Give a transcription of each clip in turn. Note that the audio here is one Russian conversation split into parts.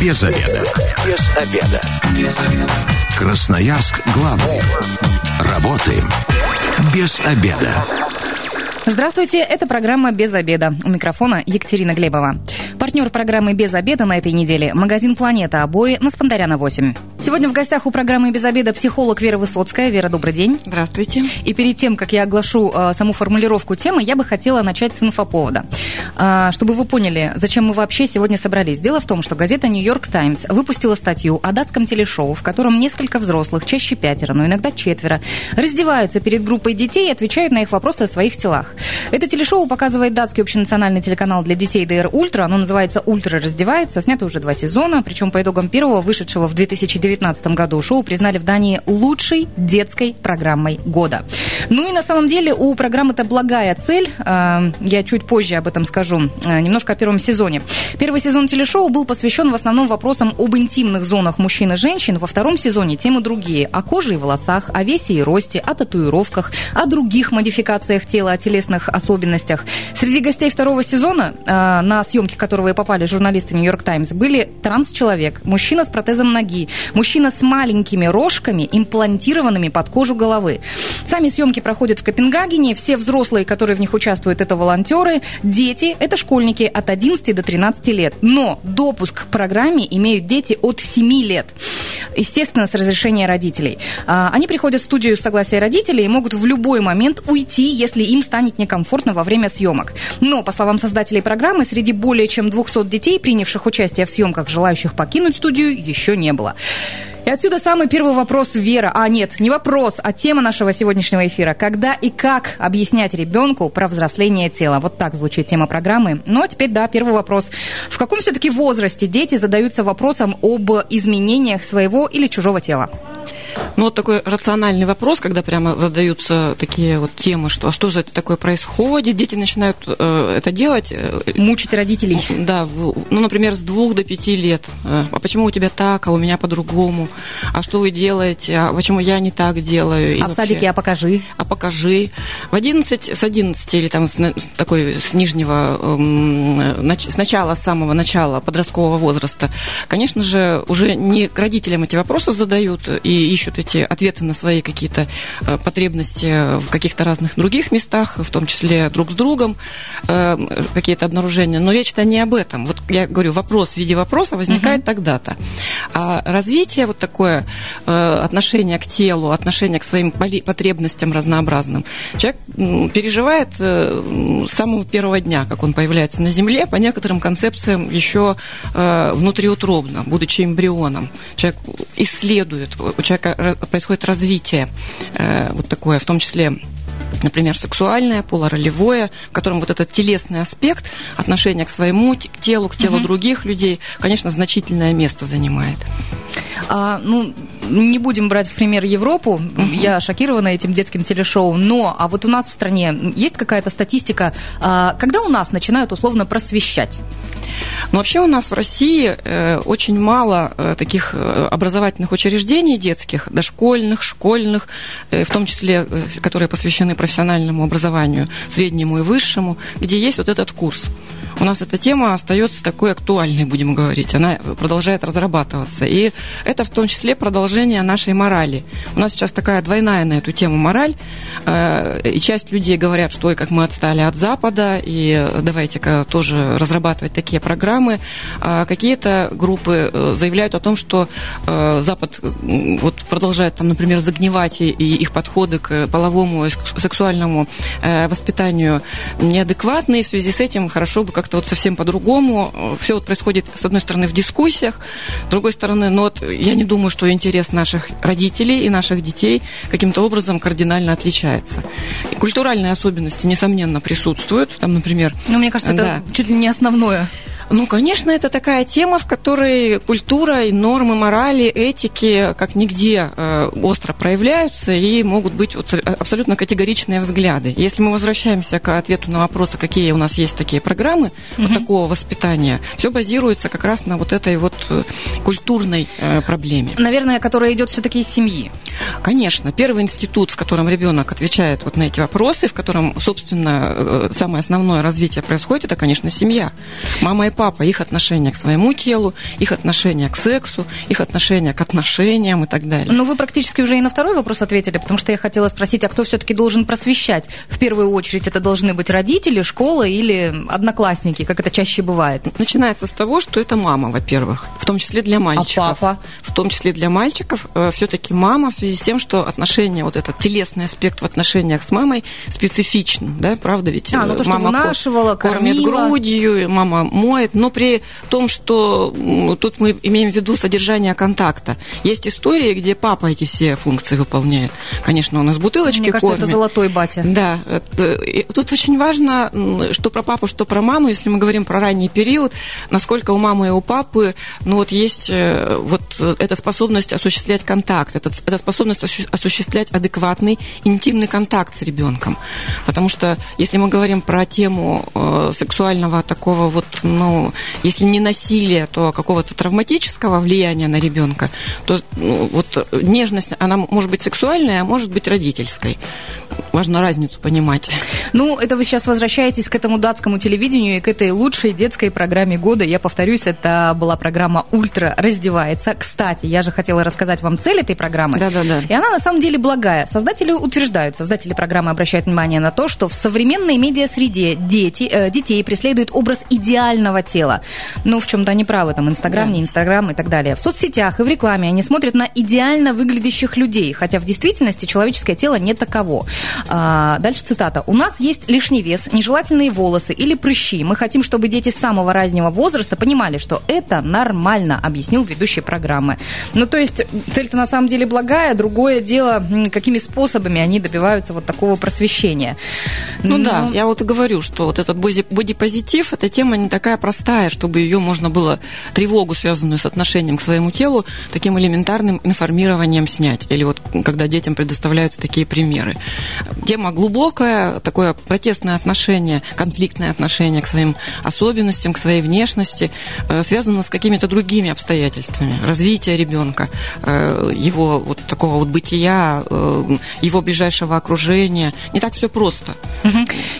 Без обеда. Без обеда. Без обеда. Красноярск главный. Работаем без обеда. Здравствуйте, это программа «Без обеда». У микрофона Екатерина Глебова. Партнер программы «Без обеда» на этой неделе – магазин «Планета Обои» на Спандаряна 8. Сегодня в гостях у программы «Без обеда» психолог Вера Высоцкая. Вера, добрый день. Здравствуйте. И перед тем, как я оглашу саму формулировку темы, я бы хотела начать с инфоповода. Чтобы вы поняли, зачем мы вообще сегодня собрались. Дело в том, что газета «Нью-Йорк Таймс» выпустила статью о датском телешоу, в котором несколько взрослых, чаще 5, но иногда 4, раздеваются перед группой детей и отвечают на их вопросы о своих телах. Это телешоу показывает датский общенациональный телеканал для детей DR Ultra. Оно называется «Ультра раздевается». Снято уже 2 сезона. Причем по итогам первого, вышедшего в 2019 году, шоу признали в Дании лучшей детской программой года. Ну и на самом деле у программы-то благая цель. Я чуть позже об этом скажу. Немножко о первом сезоне. Первый сезон телешоу был посвящен в основном вопросам об интимных зонах мужчин и женщин. Во втором сезоне темы другие. О коже и волосах, о весе и росте, о татуировках, о других модификациях тела, о телесных особенностях. Среди гостей второго сезона, на съемки которого и попали журналисты «Нью-Йорк Таймс», были транс-человек, мужчина с протезом ноги, мужчина с маленькими рожками, имплантированными под кожу головы. Сами съемки проходят в Копенгагене. Все взрослые, которые в них участвуют, это волонтеры. Дети – это школьники от 11 до 13 лет. Но допуск к программе имеют дети от 7 лет. Естественно, с разрешения родителей. Они приходят в студию с согласия родителей и могут в любой момент уйти, если им станет некомфортно во время съемок. Но, по словам создателей программы, среди более чем 200 детей, принявших участие в съемках, желающих покинуть студию, еще не было. И отсюда самый первый вопрос, Вера. А нет, не вопрос, а тема нашего сегодняшнего эфира. Когда и как объяснять ребенку про взросление тела? Вот так звучит тема программы. Ну а теперь, да, первый вопрос. В каком все-таки возрасте дети задаются вопросом об изменениях своего или чужого тела? Ну вот такой рациональный вопрос, когда прямо задаются такие вот темы, что а что же это такое происходит, дети начинают это делать. Мучить родителей. Да, ну, например, с 2 до 5 лет. А почему у тебя так, а у меня по-другому? А что вы делаете, а почему я не так делаю? И а вообще, в садике, а покажи. А покажи. В 11, с 11 или там такой с нижнего, с начала, с самого начала подросткового возраста, конечно же, уже не к родителям эти вопросы задают и ищут эти ответы на свои какие-то потребности в каких-то разных других местах, в том числе друг с другом, какие-то обнаружения. Но речь-то не об этом. Вот я говорю, вопрос в виде вопроса возникает тогда-то. А развитие вот такое отношение к телу, отношение к своим потребностям разнообразным, человек переживает с самого первого дня, как он появляется на Земле, по некоторым концепциям еще внутриутробно, будучи эмбрионом. Человек исследует, у человека происходит развитие вот такое, в том числе, например, сексуальное, полуролевое, в котором вот этот телесный аспект, отношение к своему телу, к телу других людей, конечно, значительное место занимает. Ну, не будем брать в пример Европу, я шокирована этим детским телешоу, но а вот у нас в стране есть какая-то статистика, когда у нас начинают условно просвещать? Но вообще у нас в России очень мало таких образовательных учреждений детских, дошкольных, школьных, в том числе, которые посвящены профессиональному образованию, среднему и высшему, где есть вот этот курс. У нас эта тема остается такой актуальной, будем говорить. Она продолжает разрабатываться. И это в том числе продолжение нашей морали. У нас сейчас такая двойная на эту тему мораль. И часть людей говорят, что и как мы отстали от Запада, и давайте-ка тоже разрабатывать такие программы. А какие-то группы заявляют о том, что Запад вот продолжает, там, например, загнивать, и их подходы к половому и сексуальному воспитанию неадекватны. И в связи с этим хорошо бы как вот совсем по-другому. Все вот происходит, с одной стороны, в дискуссиях, с другой стороны, но вот я не думаю, что интерес наших родителей и наших детей каким-то образом кардинально отличается. И культуральные особенности, несомненно, присутствуют. Там, например... Ну, мне кажется, это чуть ли не основное. Ну, конечно, это такая тема, в которой культура и нормы морали, этики как нигде остро проявляются и могут быть абсолютно категоричные взгляды. Если мы возвращаемся к ответу на вопрос, какие у нас есть такие программы вот такого воспитания, все базируется как раз на вот этой вот культурной проблеме. Наверное, которая идет все-таки из семьи. Конечно. Первый институт, в котором ребенок отвечает вот на эти вопросы, в котором, собственно, самое основное развитие происходит, это, конечно, семья. Мама и папа, их отношение к своему телу, их отношение к сексу, их отношение к отношениям и так далее. Ну, вы практически уже и на второй вопрос ответили, потому что я хотела спросить, а кто все-таки должен просвещать? В первую очередь это должны быть родители, школа или одноклассники, как это чаще бывает? Начинается с того, что это мама, во-первых, в том числе для мальчиков. А папа? В том числе для мальчиков все-таки мама, в связи с тем, что отношения, вот этот телесный аспект в отношениях с мамой специфичен, да, правда ведь? А, ну то, что мама вынашивала, кормит грудью, мама моет, но при том, что тут мы имеем в виду содержание контакта. Есть истории, где папа эти все функции выполняет. Конечно, он из бутылочки кормит. Мне кажется, кормит. Это золотой батя. Да. И тут очень важно, что про папу, что про маму, если мы говорим про ранний период, насколько у мамы и у папы, ну вот есть вот эта способность осуществлять контакт, эта способность осуществлять адекватный интимный контакт с ребенком. Потому что, если мы говорим про тему сексуального такого вот, ну, если не насилия, то какого-то травматического влияния на ребенка, то ну, вот нежность, она может быть сексуальная, а может быть родительской. Важно разницу понимать. Ну, это вы сейчас возвращаетесь к этому датскому телевидению и к этой лучшей детской программе года. Я повторюсь, это была программа «Ультра раздевается». Кстати, я же хотела рассказать вам цель этой программы. Да-да-да. И она на самом деле благая. Создатели утверждают, создатели программы обращают внимание на то, что в современной медиасреде детей преследует образ идеального тела. Ну, в чем-то они правы, там, Инстаграм, не Инстаграм и так далее. В соцсетях и в рекламе они смотрят на идеально выглядящих людей, хотя в действительности человеческое тело не таково. Дальше цитата. «У нас есть лишний вес, нежелательные волосы или прыщи. Мы хотим, чтобы дети с самого раннего возраста понимали, что это нормально», объяснил ведущий программы. Ну, то есть, цель-то на самом деле благая, другое дело, какими способами они добиваются вот такого просвещения. Ну да, я вот и говорю, что вот этот бодипозитив, эта тема не такая простая, чтобы ее можно было, тревогу, связанную с отношением к своему телу, таким элементарным информированием снять. Или вот когда детям предоставляются такие примеры. Тема глубокая, такое протестное отношение, конфликтное отношение к своим особенностям, к своей внешности, связано с какими-то другими обстоятельствами. Развитие ребенка, его вот такого вот бытия, его ближайшего окружения. Не так все просто.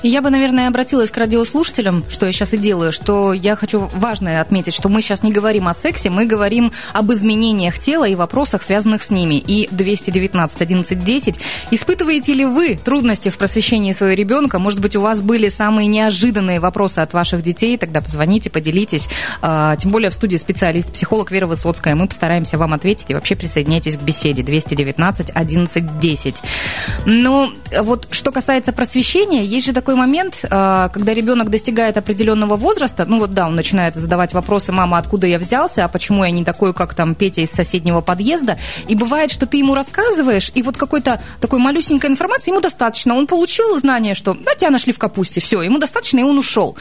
И я бы, наверное, обратилась к радиослушателям, что я сейчас и делаю, что я хочу важное отметить, что мы сейчас не говорим о сексе, мы говорим об изменениях тела и вопросах, связанных с ними. И 219-11-10. Испытываете ли вы трудности в просвещении своего ребенка? Может быть, у вас были самые неожиданные вопросы от ваших детей? Тогда позвоните, поделитесь. Тем более в студии специалист, психолог Вера Высоцкая. Мы постараемся вам ответить и вообще присоединяйтесь к беседе. 219-11-10. Но вот что касается просвещения, есть же такой момент, когда ребенок достигает определенного возраста, ну вот да, он начинает задавать вопросы: мама, откуда я взялся, а почему я не такой, как там Петя из соседнего подъезда, и бывает, что ты ему рассказываешь, и вот какой-то такой малюсенькой информации ему достаточно, он получил знание, что да, тебя нашли в капусте, все, ему достаточно, и он ушел.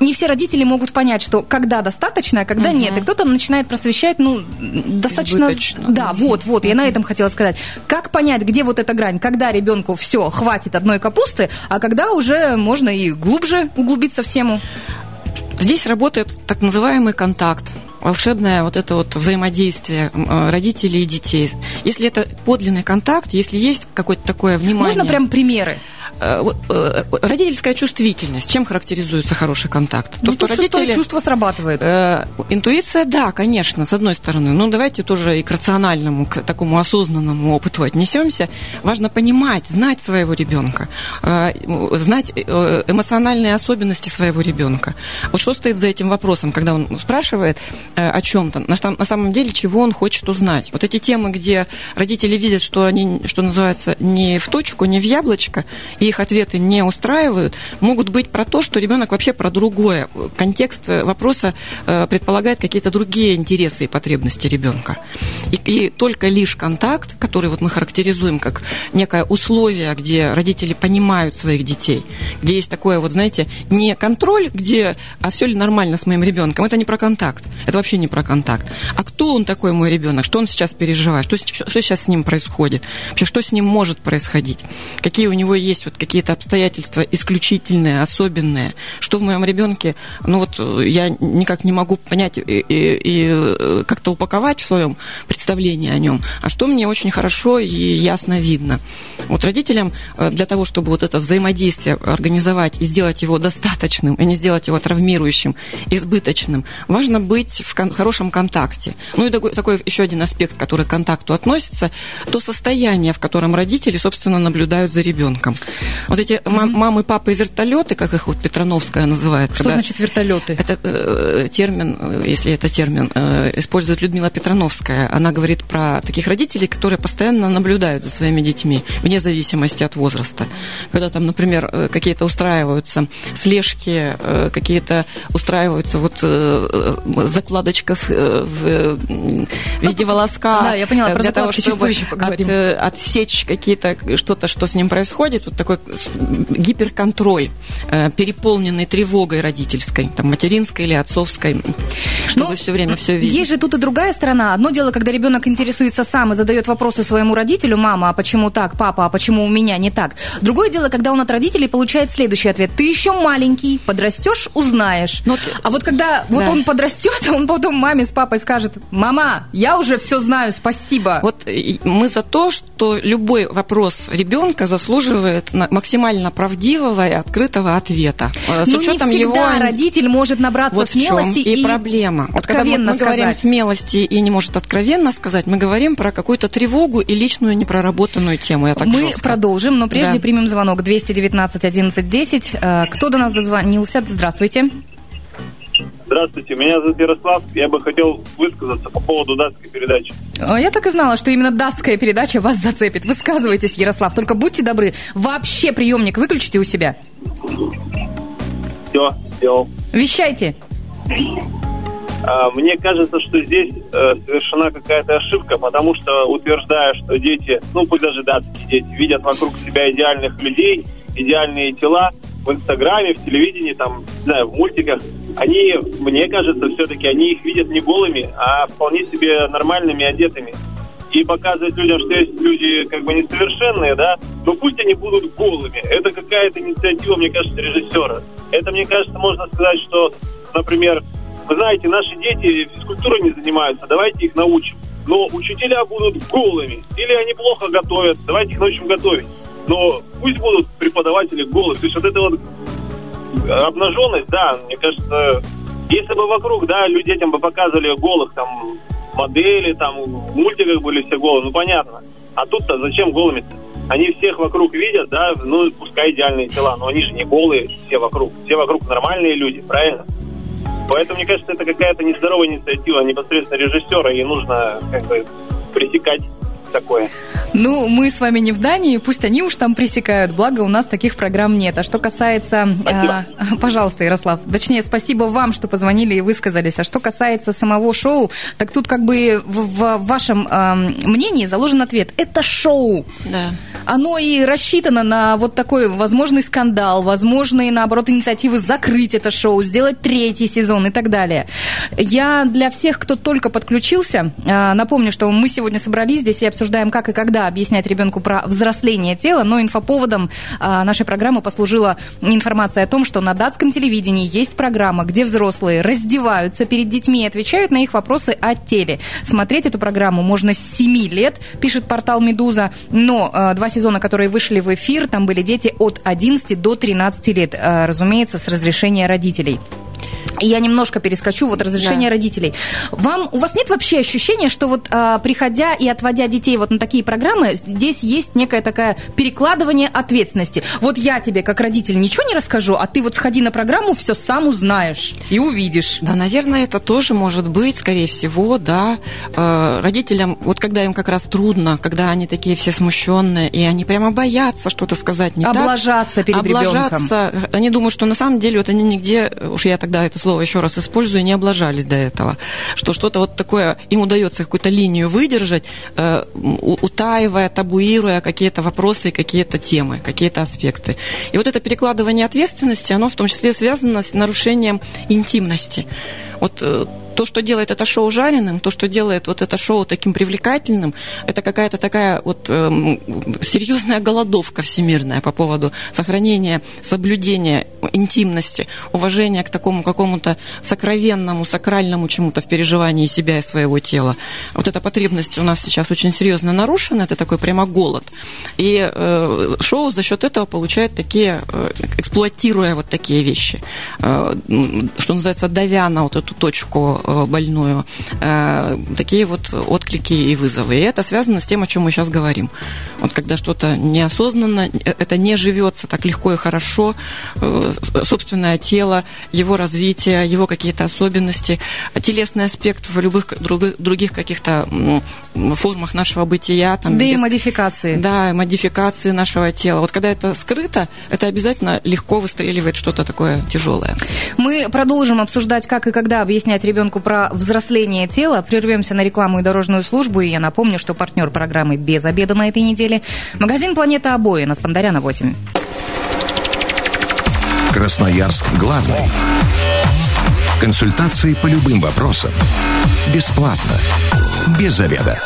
Не все родители могут понять, что когда достаточно, а когда нет. И кто-то начинает просвещать, ну, достаточно... Избыточно. Да, вот, я на этом хотела сказать. Как понять, где вот эта грань? Когда ребенку все, хватит одной капусты, а когда уже можно и глубже углубиться в тему? Здесь работает так называемый контакт. Волшебное вот это вот взаимодействие родителей и детей. Если это подлинный контакт, если есть какое-то такое внимание... Можно прям примеры? Родительская чувствительность. Чем характеризуется хороший контакт? То, что родители... чувство срабатывает. Интуиция, да, конечно, с одной стороны. Но давайте тоже и к рациональному, к такому осознанному опыту отнесемся. Важно понимать, знать своего ребенка, знать эмоциональные особенности своего ребенка. Вот что стоит за этим вопросом, когда он спрашивает о чем-то, на самом деле, чего он хочет узнать. Вот эти темы, где родители видят, что они, что называется, не в точку, не в яблочко, и их ответы не устраивают, могут быть про то, что ребенок вообще про другое. Контекст вопроса предполагает какие-то другие интересы и потребности ребенка. И только лишь контакт, который вот мы характеризуем как некое условие, где родители понимают своих детей, где есть такое вот, знаете, не контроль, где, а все ли нормально с моим ребенком, это не про контакт, это вообще не про контакт. А кто он такой, мой ребенок, что он сейчас переживает, что сейчас с ним происходит, вообще что с ним может происходить, какие у него есть вот какие-то обстоятельства исключительные, особенные, что в моем ребенке, ну вот я никак не могу понять и как-то упаковать в своем представлении о нем, а что мне очень хорошо и ясно видно. Вот родителям для того, чтобы вот это взаимодействие организовать и сделать его достаточным, и не сделать его травмирующим, избыточным, важно быть в хорошем контакте. Ну и такой еще один аспект, который к контакту относится, то состояние, в котором родители, собственно, наблюдают за ребенком. Вот эти мамы, папы, вертолеты, как их вот Петрановская называет. Что значит вертолеты? Это термин, если это термин, использует Людмила Петрановская. Она говорит про таких родителей, которые постоянно наблюдают за своими детьми, вне зависимости от возраста. Когда там, например, какие-то устраиваются слежки, какие-то устраиваются вот закладочка в виде волоска. Да, я поняла, про закладки чуть позже поговорим. Отсечь какие-то, что-то, что с ним происходит, вот такой гиперконтроль, переполненный тревогой родительской, там, материнской или отцовской, чтобы все время все видеть. Есть же тут и другая сторона. Одно дело, когда ребенок интересуется сам и задает вопросы своему родителю: мама, а почему так, папа, а почему у меня не так? Другое дело, когда он от родителей получает следующий ответ: ты еще маленький, подрастешь, узнаешь. А вот когда вот он подрастет, он потом маме с папой скажет: мама, я уже все знаю, спасибо. Вот мы за то, что любой вопрос ребенка заслуживает максимально правдивого и открытого ответа. Но не всегда его... родитель может набраться вот смелости и проблема. Вот когда мы говорим смелости и не может откровенно сказать, мы говорим про какую-то тревогу и личную непроработанную тему. Мы продолжим, но прежде примем звонок 219-11-10. Кто до нас дозвонился? Здравствуйте. Здравствуйте, меня зовут Ярослав. Я бы хотел высказаться по поводу датской передачи. Я так и знала, что именно датская передача вас зацепит. Высказывайтесь, Ярослав. Только будьте добры, вообще приемник выключите у себя. Все, сделал. Вещайте. Мне кажется, что здесь совершена какая-то ошибка, потому что, утверждая, что дети, ну пусть даже датские дети, видят вокруг себя идеальных людей, идеальные тела, в Инстаграме, в телевидении, там, не знаю, в мультиках, они, мне кажется, все-таки они их видят не голыми, а вполне себе нормальными, одетыми. И показывать людям, что есть люди как бы несовершенные, да, но пусть они будут голыми. Это какая-то инициатива, мне кажется, режиссера. Это, мне кажется, можно сказать, что, например, вы знаете, наши дети физкультурой не занимаются, давайте их научим. Но учителя будут голыми. Или они плохо готовят, давайте их научим готовить. Но пусть будут преподаватели голые. То есть вот эта вот обнаженность, да, мне кажется, если бы вокруг, да, детям бы показывали голых, там, модели, там, в мультиках были все голые, ну, понятно. А тут-то зачем голыми-то? Они всех вокруг видят, да, ну, пускай идеальные тела, но они же не голые все вокруг. Все вокруг нормальные люди, правильно? Поэтому, мне кажется, это какая-то нездоровая инициатива непосредственно режиссера, и нужно, как бы, пресекать такое. Ну, мы с вами не в Дании, пусть они уж там пресекают, благо у нас таких программ нет. А что касается... пожалуйста, Ярослав. Точнее, спасибо вам, что позвонили и высказались. А что касается самого шоу, так тут как бы в вашем мнении заложен ответ. Это шоу. Да. Оно и рассчитано на вот такой возможный скандал, возможные, наоборот, инициативы закрыть это шоу, сделать третий сезон и так далее. Я для всех, кто только подключился, напомню, что мы сегодня собрались здесь и обсуждаем, как и когда объяснять ребенку про взросление тела, но инфоповодом нашей программы послужила информация о том, что на датском телевидении есть программа, где взрослые раздеваются перед детьми и отвечают на их вопросы о теле. Смотреть эту программу можно с 7 лет, пишет портал «Медуза», но 2 сезона, которые вышли в эфир, там были дети от 11 до 13 лет, разумеется, с разрешения родителей. Я немножко перескочу, вот разрешение родителей. У вас нет вообще ощущения, что вот приходя и отводя детей вот на такие программы, здесь есть некое такое перекладывание ответственности? Вот я тебе, как родитель, ничего не расскажу, а ты вот сходи на программу, все сам узнаешь и увидишь. Да, наверное, это тоже может быть, скорее всего, да. Родителям, вот когда им как раз трудно, когда они такие все смущенные, и они прямо боятся что-то сказать не так. Облажаться перед ребенком. Они думают, что на самом деле вот они нигде, уж я тогда это слово еще раз использую, не облажались до этого. Что что-то вот такое, им удается какую-то линию выдержать, утаивая, табуируя какие-то вопросы, какие-то темы, какие-то аспекты. И вот это перекладывание ответственности, оно в том числе связано с нарушением интимности. Вот то, что делает это шоу жареным, то, что делает вот это шоу таким привлекательным, это какая-то такая вот серьезная голодовка всемирная по поводу сохранения, соблюдения интимности, уважения к такому какому-то сокровенному, сакральному чему-то в переживании себя и своего тела. Вот эта потребность у нас сейчас очень серьезно нарушена, это такой прямо голод. И шоу за счет этого получает такие, эксплуатируя вот такие вещи, что называется, давя на вот эту точку больную, такие вот отклики и вызовы. И это связано с тем, о чем мы сейчас говорим. Вот когда что-то неосознанно, это не живется так легко и хорошо, собственное тело, его развитие, его какие-то особенности, телесный аспект в любых других каких-то формах нашего бытия. Там, да, и модификации. Да, и модификации нашего тела. Вот когда это скрыто, это обязательно легко выстреливает что-то такое тяжелое. Мы продолжим обсуждать, как и когда объяснять ребенку про взросление тела. Прервемся на рекламу и дорожную службу. И я напомню, что партнер программы «Без обеда» на этой неделе — магазин «Планета Обои» на Спандаряна 8. Красноярск главный. Консультации по любым вопросам. Бесплатно. Без обеда.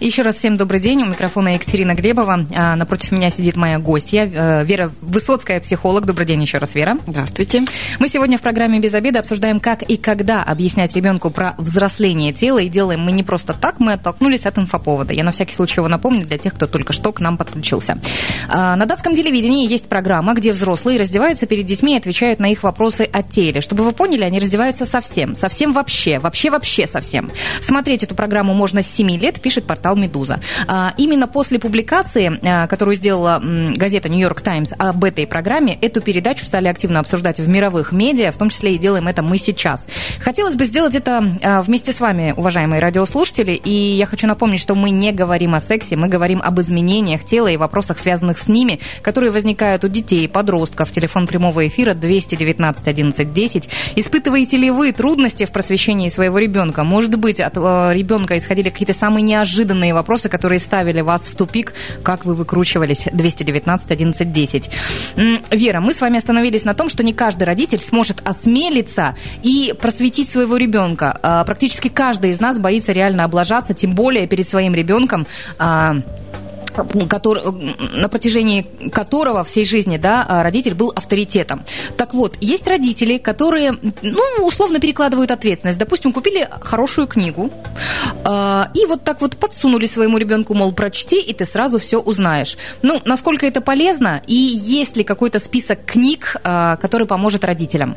Еще раз всем добрый день. У микрофона Екатерина Глебова. Напротив меня сидит моя гостья Вера Высоцкая, психолог. Добрый день еще раз, Вера. Здравствуйте. Мы сегодня в программе «Без обеда» обсуждаем, как и когда объяснять ребенку про взросление тела. И делаем мы не просто так, мы оттолкнулись от инфоповода. Я на всякий случай его напомню для тех, кто только что к нам подключился. На датском телевидении есть программа, где взрослые раздеваются перед детьми и отвечают на их вопросы о теле. Чтобы вы поняли, они раздеваются совсем. Совсем вообще. Вообще совсем. Смотреть эту программу можно с 7 лет, пишет портал «Медуза». Именно после публикации, которую сделала газета «Нью-Йорк Таймс» об этой программе, эту передачу стали активно обсуждать в мировых медиа, в том числе и делаем это мы сейчас. Хотелось бы сделать это вместе с вами, уважаемые радиослушатели, и я хочу напомнить, что мы не говорим о сексе, мы говорим об изменениях тела и вопросах, связанных с ними, которые возникают у детей, подростков. Телефон прямого эфира 219-11-10. Испытываете ли вы трудности в просвещении своего ребенка? Может быть, от ребенка исходили какие-то самые неожиданные вопросы, которые ставили вас в тупик, как вы выкручивались? 219-11-10. Вера, мы с вами остановились на том, что не каждый родитель сможет осмелиться и просветить своего ребенка. Практически каждый из нас боится реально облажаться, тем более перед своим ребенком, на протяжении которого всей жизни, да, родитель был авторитетом. Так вот, есть родители, которые, условно перекладывают ответственность. Допустим, купили хорошую книгу и вот так вот подсунули своему ребенку, мол, прочти, и ты сразу все узнаешь. Насколько это полезно, и есть ли какой-то список книг, который поможет родителям?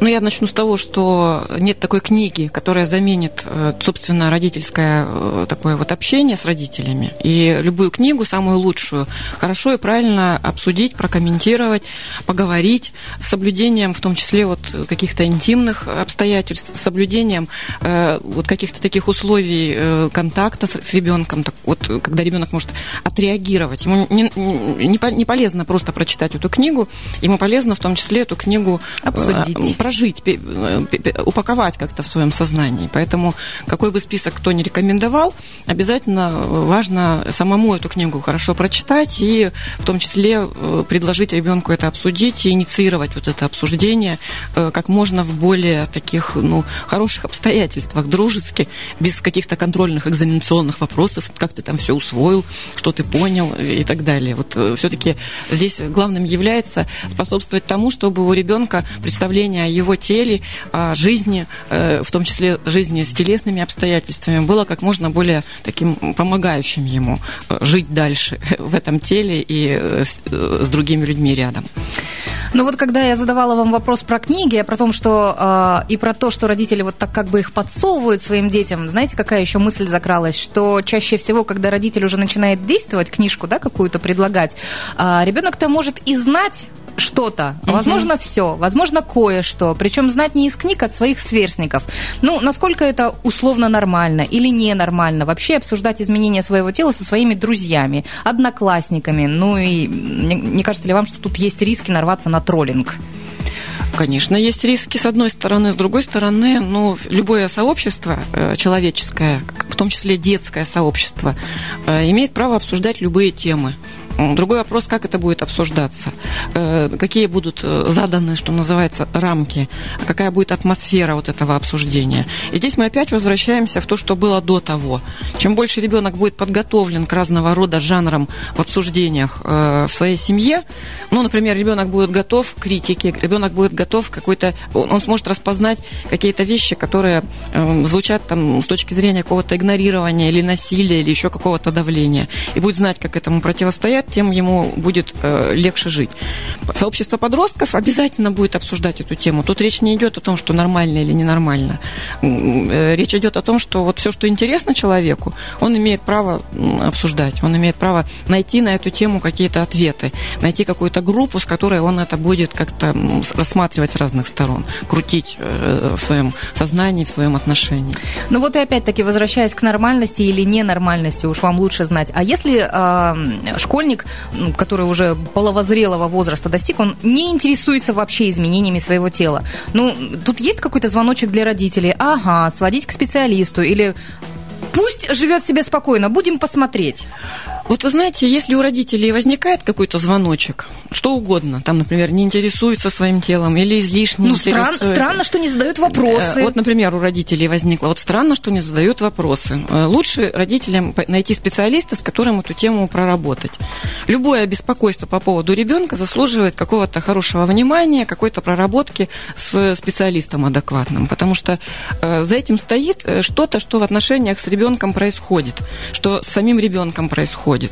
Я начну с того, что нет такой книги, которая заменит, собственно, родительское такое вот общение с родителями. И любую книгу, самую лучшую, хорошо и правильно обсудить, прокомментировать, поговорить с соблюдением, в том числе, вот каких-то интимных обстоятельств, с соблюдением вот каких-то таких условий контакта с ребенком, вот, когда ребенок может отреагировать. Ему не полезно просто прочитать эту книгу, ему полезно в том числе эту книгу обсудить, прожить, упаковать как-то в своем сознании. Поэтому какой бы список кто ни рекомендовал, обязательно важно самому эту книгу хорошо прочитать и в том числе предложить ребенку это обсудить и инициировать вот это обсуждение как можно в более таких хороших обстоятельствах, дружески, без каких-то контрольных экзаменационных вопросов, как ты там все усвоил, что ты понял и так далее. Вот все-таки здесь главным является способствовать тому, чтобы у ребенка представление о его теле, о жизни, в том числе жизни с телесными обстоятельствами, было как можно более таким помогающим ему жить дальше в этом теле и с другими людьми рядом. Но вот когда я задавала вам вопрос про книги, про том, что и про то, что родители вот так как бы их подсовывают своим детям, знаете, какая еще мысль закралась, что чаще всего, когда родитель уже начинает действовать, книжку, да, какую-то предлагать, ребенок-то может и знать что-то, возможно, все, возможно, кое-что, причем знать не из книг, а от своих сверстников. Ну, насколько это условно нормально или ненормально вообще обсуждать изменения своего тела со своими друзьями, одноклассниками? Ну и не кажется ли вам, что тут есть риски нарваться на троллинг? Конечно, есть риски, с одной стороны. С другой стороны, ну, любое сообщество человеческое, в том числе детское сообщество, имеет право обсуждать любые темы. Другой вопрос, как это будет обсуждаться, какие будут заданы, что называется, рамки, какая будет атмосфера вот этого обсуждения. И здесь мы опять возвращаемся в то, что было до того. Чем больше ребенок будет подготовлен к разного рода жанрам в обсуждениях в своей семье, ну, например, ребенок будет готов к критике, ребенок будет готов к какой-то... Он сможет распознать какие-то вещи, которые звучат там с точки зрения какого-то игнорирования или насилия, или еще какого-то давления, и будет знать, как этому противостоять, тем ему будет легче жить. Сообщество подростков обязательно будет обсуждать эту тему. Тут речь не идет о том, что нормально или ненормально. Речь идет о том, что вот все, что интересно человеку, он имеет право обсуждать, он имеет право найти на эту тему какие-то ответы, найти какую-то группу, с которой он это будет как-то рассматривать с разных сторон, крутить в своем сознании, в своем отношении. Ну вот и опять-таки, возвращаясь к нормальности или ненормальности, уж вам лучше знать. А если школьник, который уже половозрелого возраста достиг, он не интересуется вообще изменениями своего тела. Ну, тут есть какой-то звоночек для родителей? Ага, сводить к специалисту или... Пусть живет себе спокойно, будем посмотреть. Вот вы знаете, если у родителей возникает какой-то звоночек, что угодно, там, например, не интересуется своим телом или излишне интересуется. Ну, странно, что не задают вопросы. Вот, например, у родителей возникло, вот странно, что не задают вопросы. Лучше родителям найти специалиста, с которым эту тему проработать. Любое беспокойство по поводу ребенка заслуживает какого-то хорошего внимания, какой-то проработки с специалистом адекватным, потому что за этим стоит что-то, что в отношениях с ребенком происходит, что с самим ребенком происходит.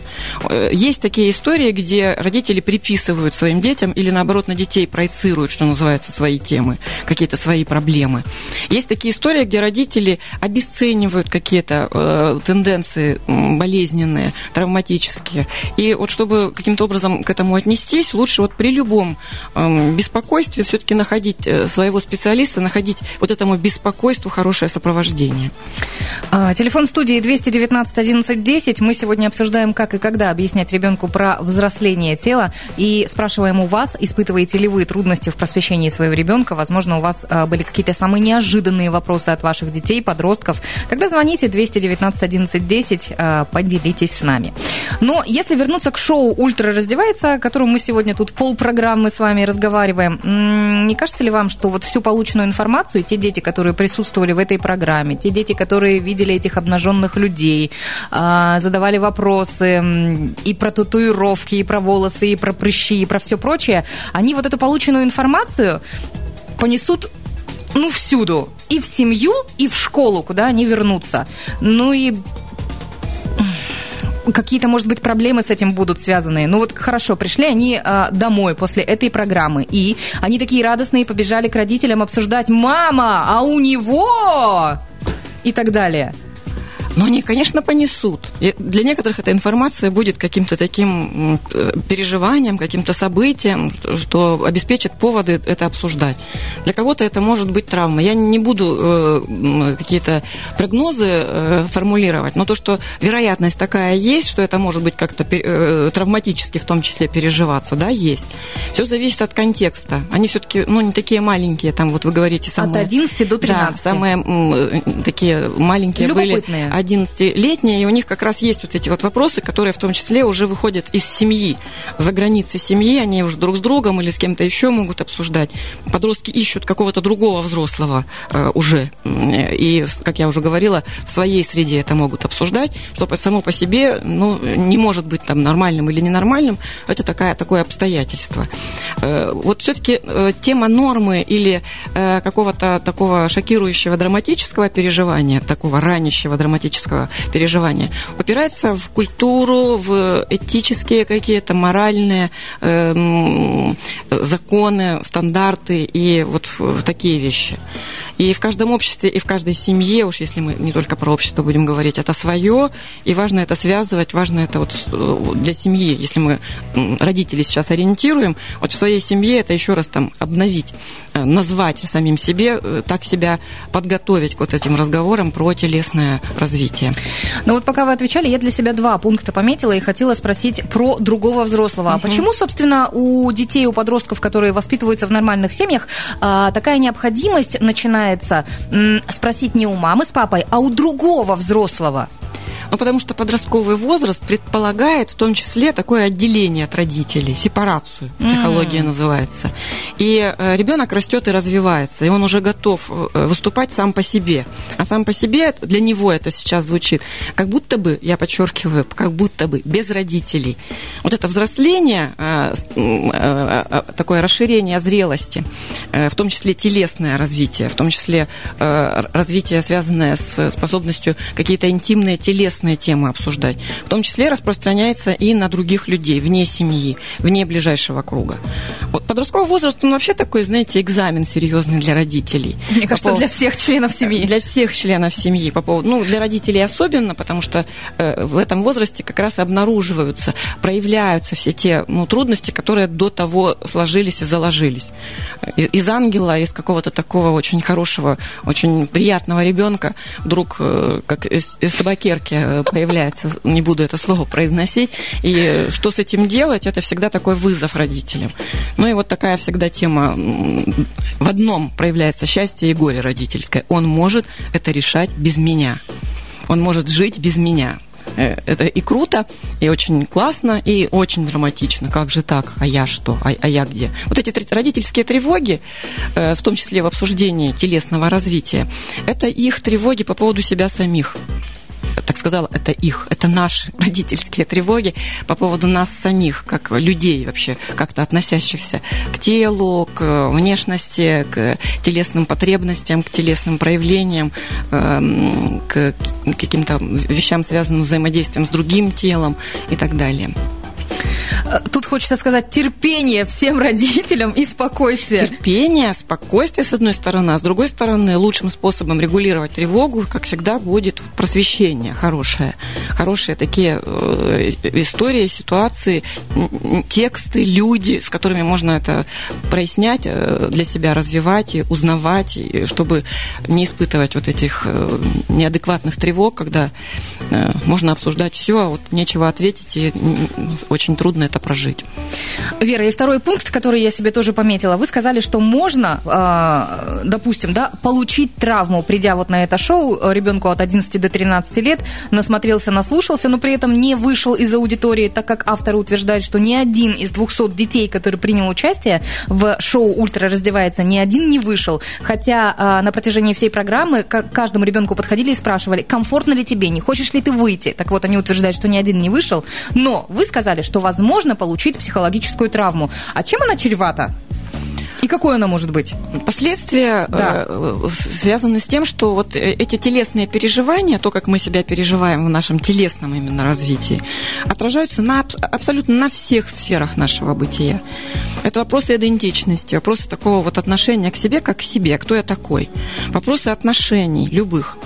Есть такие истории, где родители приписывают своим детям или, наоборот, на детей проецируют, что называется, свои темы, какие-то свои проблемы. Есть такие истории, где родители обесценивают какие-то тенденции болезненные, травматические. И вот чтобы каким-то образом к этому отнестись, лучше вот при любом беспокойстве все-таки находить своего специалиста, находить вот этому беспокойству хорошее сопровождение. Телефон студии 219-11-10. Мы сегодня обсуждаем, как и когда объяснять ребенку про взросление тела. И спрашиваем у вас, испытываете ли вы трудности в просвещении своего ребенка. Возможно, у вас были какие-то самые неожиданные вопросы от ваших детей, подростков. Тогда звоните 219-11-10, поделитесь с нами. Но если вернуться к шоу «Ультра раздевается», о котором мы сегодня тут полпрограммы с вами разговариваем, не кажется ли вам, что вот всю полученную информацию, те дети, которые присутствовали в этой программе, те дети, которые видели этих обнаженных людей, задавали вопросы и про татуировки, и про волосы, и про прыщи, и про все прочее, они вот эту полученную информацию понесут, ну, всюду. И в семью, и в школу, куда они вернутся. Ну и... какие-то, может быть, проблемы с этим будут связаны. Ну вот хорошо, пришли они домой после этой программы, и они такие радостные побежали к родителям обсуждать: «Мама, а у него?» и так далее. Но они, конечно, понесут. И для некоторых эта информация будет каким-то таким переживанием, каким-то событием, что обеспечит поводы это обсуждать. Для кого-то это может быть травма. Я не буду какие-то прогнозы формулировать, но то, что вероятность такая есть, что это может быть как-то травматически в том числе переживаться, да, есть. Все зависит от контекста. Они все-таки, ну, не такие маленькие, там, вот вы говорите, самые... От 11 до 13. Да, самые такие маленькие были... 11-летние, и у них как раз есть вот эти вот вопросы, которые в том числе уже выходят из семьи, за границы семьи, они уже друг с другом или с кем-то еще могут обсуждать. Подростки ищут какого-то другого взрослого уже, и, как я уже говорила, в своей среде это могут обсуждать, что само по себе, ну, не может быть там нормальным или ненормальным, это такое обстоятельство. Вот все-таки тема нормы или какого-то такого шокирующего драматического переживания, такого ранящего драматического человеческого переживания, упирается в культуру, в этические какие-то моральные законы, стандарты и вот в такие вещи. И в каждом обществе, и в каждой семье, уж если мы не только про общество будем говорить, это свое, и важно это связывать, важно это вот для семьи. Если мы родители сейчас ориентируем, вот в своей семье это еще раз там обновить, назвать самим себе, так себя подготовить к вот этим разговорам про телесное развитие. Ну вот пока вы отвечали, я для себя два пункта пометила и хотела спросить про другого взрослого. А почему, собственно, у детей, у подростков, которые воспитываются в нормальных семьях, такая необходимость начинается спросить не у мамы с папой, а у другого взрослого? Ну, потому что подростковый возраст предполагает в том числе такое отделение от родителей, сепарацию, психология называется. И ребенок растет и развивается, и он уже готов выступать сам по себе. А сам по себе, для него это сейчас звучит, как будто бы, я подчеркиваю, как будто бы без родителей. Вот это взросление, такое расширение зрелости, в том числе телесное развитие, в том числе развитие, связанное с способностью какие-то интимные, телесные темы обсуждать, в том числе распространяется и на других людей, вне семьи, вне ближайшего круга. Вот подростковый возраст, он вообще такой, знаете, экзамен серьезный для родителей. Мне кажется, для всех членов семьи. Для всех членов семьи. Ну, для родителей особенно, потому что в этом возрасте как раз обнаруживаются, проявляются все те трудности, которые до того сложились и заложились. Из ангела, из какого-то такого очень хорошего, очень приятного ребенка вдруг, как из табакерки, появляется, не буду это слово произносить, и что с этим делать, это всегда такой вызов родителям. Ну и вот такая всегда тема, в одном проявляется счастье и горе родительское. Он может это решать без меня. Он может жить без меня. Это и круто, и очень классно, и очень драматично. Как же так? А я что? А я где? Вот эти родительские тревоги, в том числе в обсуждении телесного развития, это их тревоги по поводу себя самих. Так сказала, это их, это наши родительские тревоги по поводу нас самих, как людей вообще, как-то относящихся к телу, к внешности, к телесным потребностям, к телесным проявлениям, к каким-то вещам, связанным с взаимодействием с другим телом и так далее. Тут хочется сказать терпение всем родителям и спокойствие. Терпение, спокойствие, с одной стороны. А с другой стороны, лучшим способом регулировать тревогу, как всегда, будет просвещение хорошее. Хорошие такие истории, ситуации, тексты, люди, с которыми можно это прояснять, для себя развивать и узнавать, чтобы не испытывать вот этих неадекватных тревог, когда можно обсуждать все, а вот нечего ответить, и очень трудно это прожить. Вера, и второй пункт, который я себе тоже пометила. Вы сказали, что можно, допустим, да, получить травму, придя вот на это шоу, ребенку от 11 до 13 лет, насмотрелся, наслушался, но при этом не вышел из аудитории, так как авторы утверждают, что ни один из 200 детей, который принял участие в шоу «Ультра раздевается», ни один не вышел. Хотя на протяжении всей программы к каждому ребенку подходили и спрашивали, комфортно ли тебе, не хочешь ли ты выйти. Так вот, они утверждают, что ни один не вышел. Но вы сказали, что возможно получить психологическую травму. А чем она чревата? И какое оно может быть? Последствия, да, связаны с тем, что вот эти телесные переживания, то, как мы себя переживаем в нашем телесном именно развитии, отражаются абсолютно на всех сферах нашего бытия. Это вопросы идентичности, вопросы такого вот отношения к себе, как к себе, кто я такой. Вопросы отношений любых,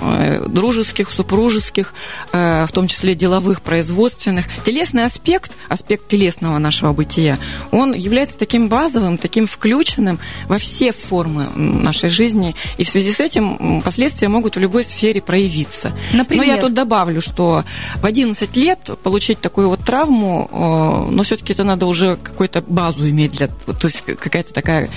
дружеских, супружеских, в том числе деловых, производственных. Телесный аспект, аспект телесного нашего бытия, он является таким базовым, таким включенным во все формы нашей жизни, и в связи с этим последствия могут в любой сфере проявиться. Например? Но я тут добавлю, что в 11 лет получить такую вот травму, но все-таки это надо уже какую-то базу иметь, то есть какая-то такая,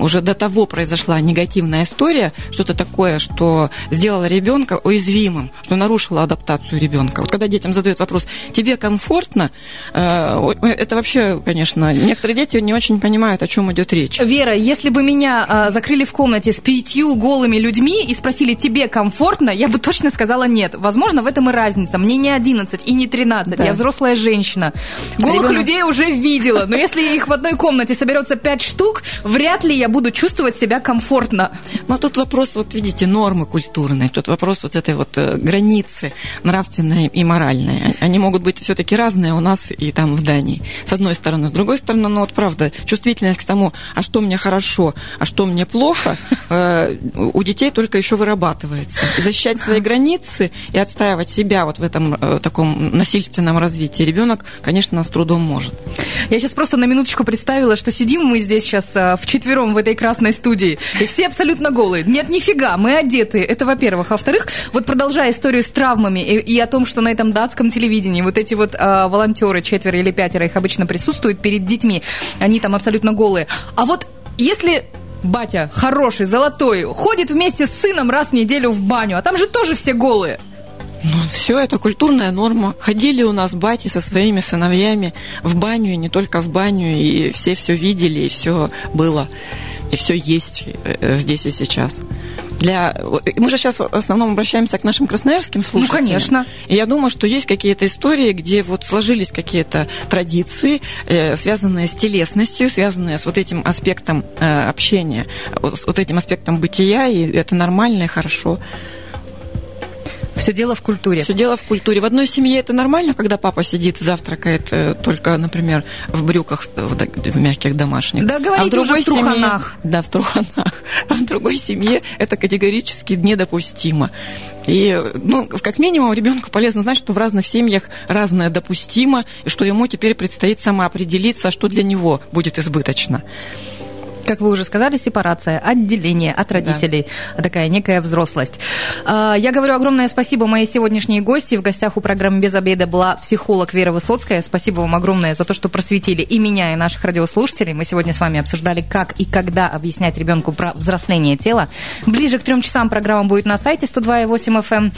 уже до того произошла негативная история, что-то такое, что сделало ребенка уязвимым, что нарушило адаптацию ребенка. Вот когда детям задают вопрос, тебе комфортно, это вообще, конечно, некоторые дети не очень понимают, о чем идет речь. Вера, если бы меня закрыли в комнате с 5 голыми людьми и спросили, тебе комфортно, я бы точно сказала нет. Возможно, в этом и разница. Мне не 11 и не 13. Да. Я взрослая женщина. Голых людей уже видела. Но если их в одной комнате соберется 5 штук, вряд ли я буду чувствовать себя комфортно. Но тут вопрос, вот видите, нормы культурные. Тут вопрос вот этой вот границы нравственной и моральной. Они могут быть все-таки разные у нас и там в Дании. С одной стороны. С другой стороны, ну вот правда, чувствительность к тому, а что мне хорошо, а что мне плохо, у детей только еще вырабатывается. Защищать свои границы и отстаивать себя вот в этом таком насильственном развитии ребенок, конечно, с трудом может. Я сейчас просто на минуточку представила, что сидим мы здесь сейчас вчетвером в этой красной студии, и все абсолютно голые. Нет, нифига, мы одеты. Это, во-первых. А во-вторых, вот продолжая историю с травмами и о том, что на этом датском телевидении вот эти вот волонтеры, 4 или 5, их обычно присутствуют перед детьми, они там абсолютно голые. А вот если батя хороший, золотой, ходит вместе с сыном раз в неделю в баню, а там же тоже все голые. Ну, все это культурная норма. Ходили у нас бати со своими сыновьями в баню, и не только в баню, и все все видели, и все было, и все есть здесь и сейчас. Мы же сейчас в основном обращаемся к нашим красноярским слушателям. Ну, конечно. И я думаю, что есть какие-то истории, где вот сложились какие-то традиции, связанные с телесностью, связанные с вот этим аспектом общения, с вот этим аспектом бытия, и это нормально и хорошо. Все дело в культуре. Все дело в культуре. В одной семье это нормально, когда папа сидит, завтракает только, например, в брюках, в мягких домашних. Да, говорите уже в труханах. Да, в труханах. А в другой семье это категорически недопустимо. И, ну, как минимум, ребенку полезно знать, что в разных семьях разное допустимо, и что ему теперь предстоит самоопределиться, что для него будет избыточно. Как вы уже сказали, сепарация, отделение от родителей, да. Такая некая взрослость. Я говорю огромное спасибо моей сегодняшней гости. В гостях у программы «Без обеда» была психолог Вера Высоцкая. Спасибо вам огромное за то, что просветили и меня, и наших радиослушателей. Мы сегодня с вами обсуждали, как и когда объяснять ребенку про взросление тела. Ближе к 3 часам программа будет на сайте 102.8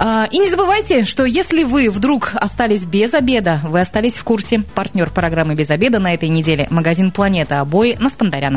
FM. И не забывайте, что если вы вдруг остались без обеда, вы остались в курсе. Партнер программы «Без обеда» на этой неделе — магазин «Планета Обои» на Спандаряна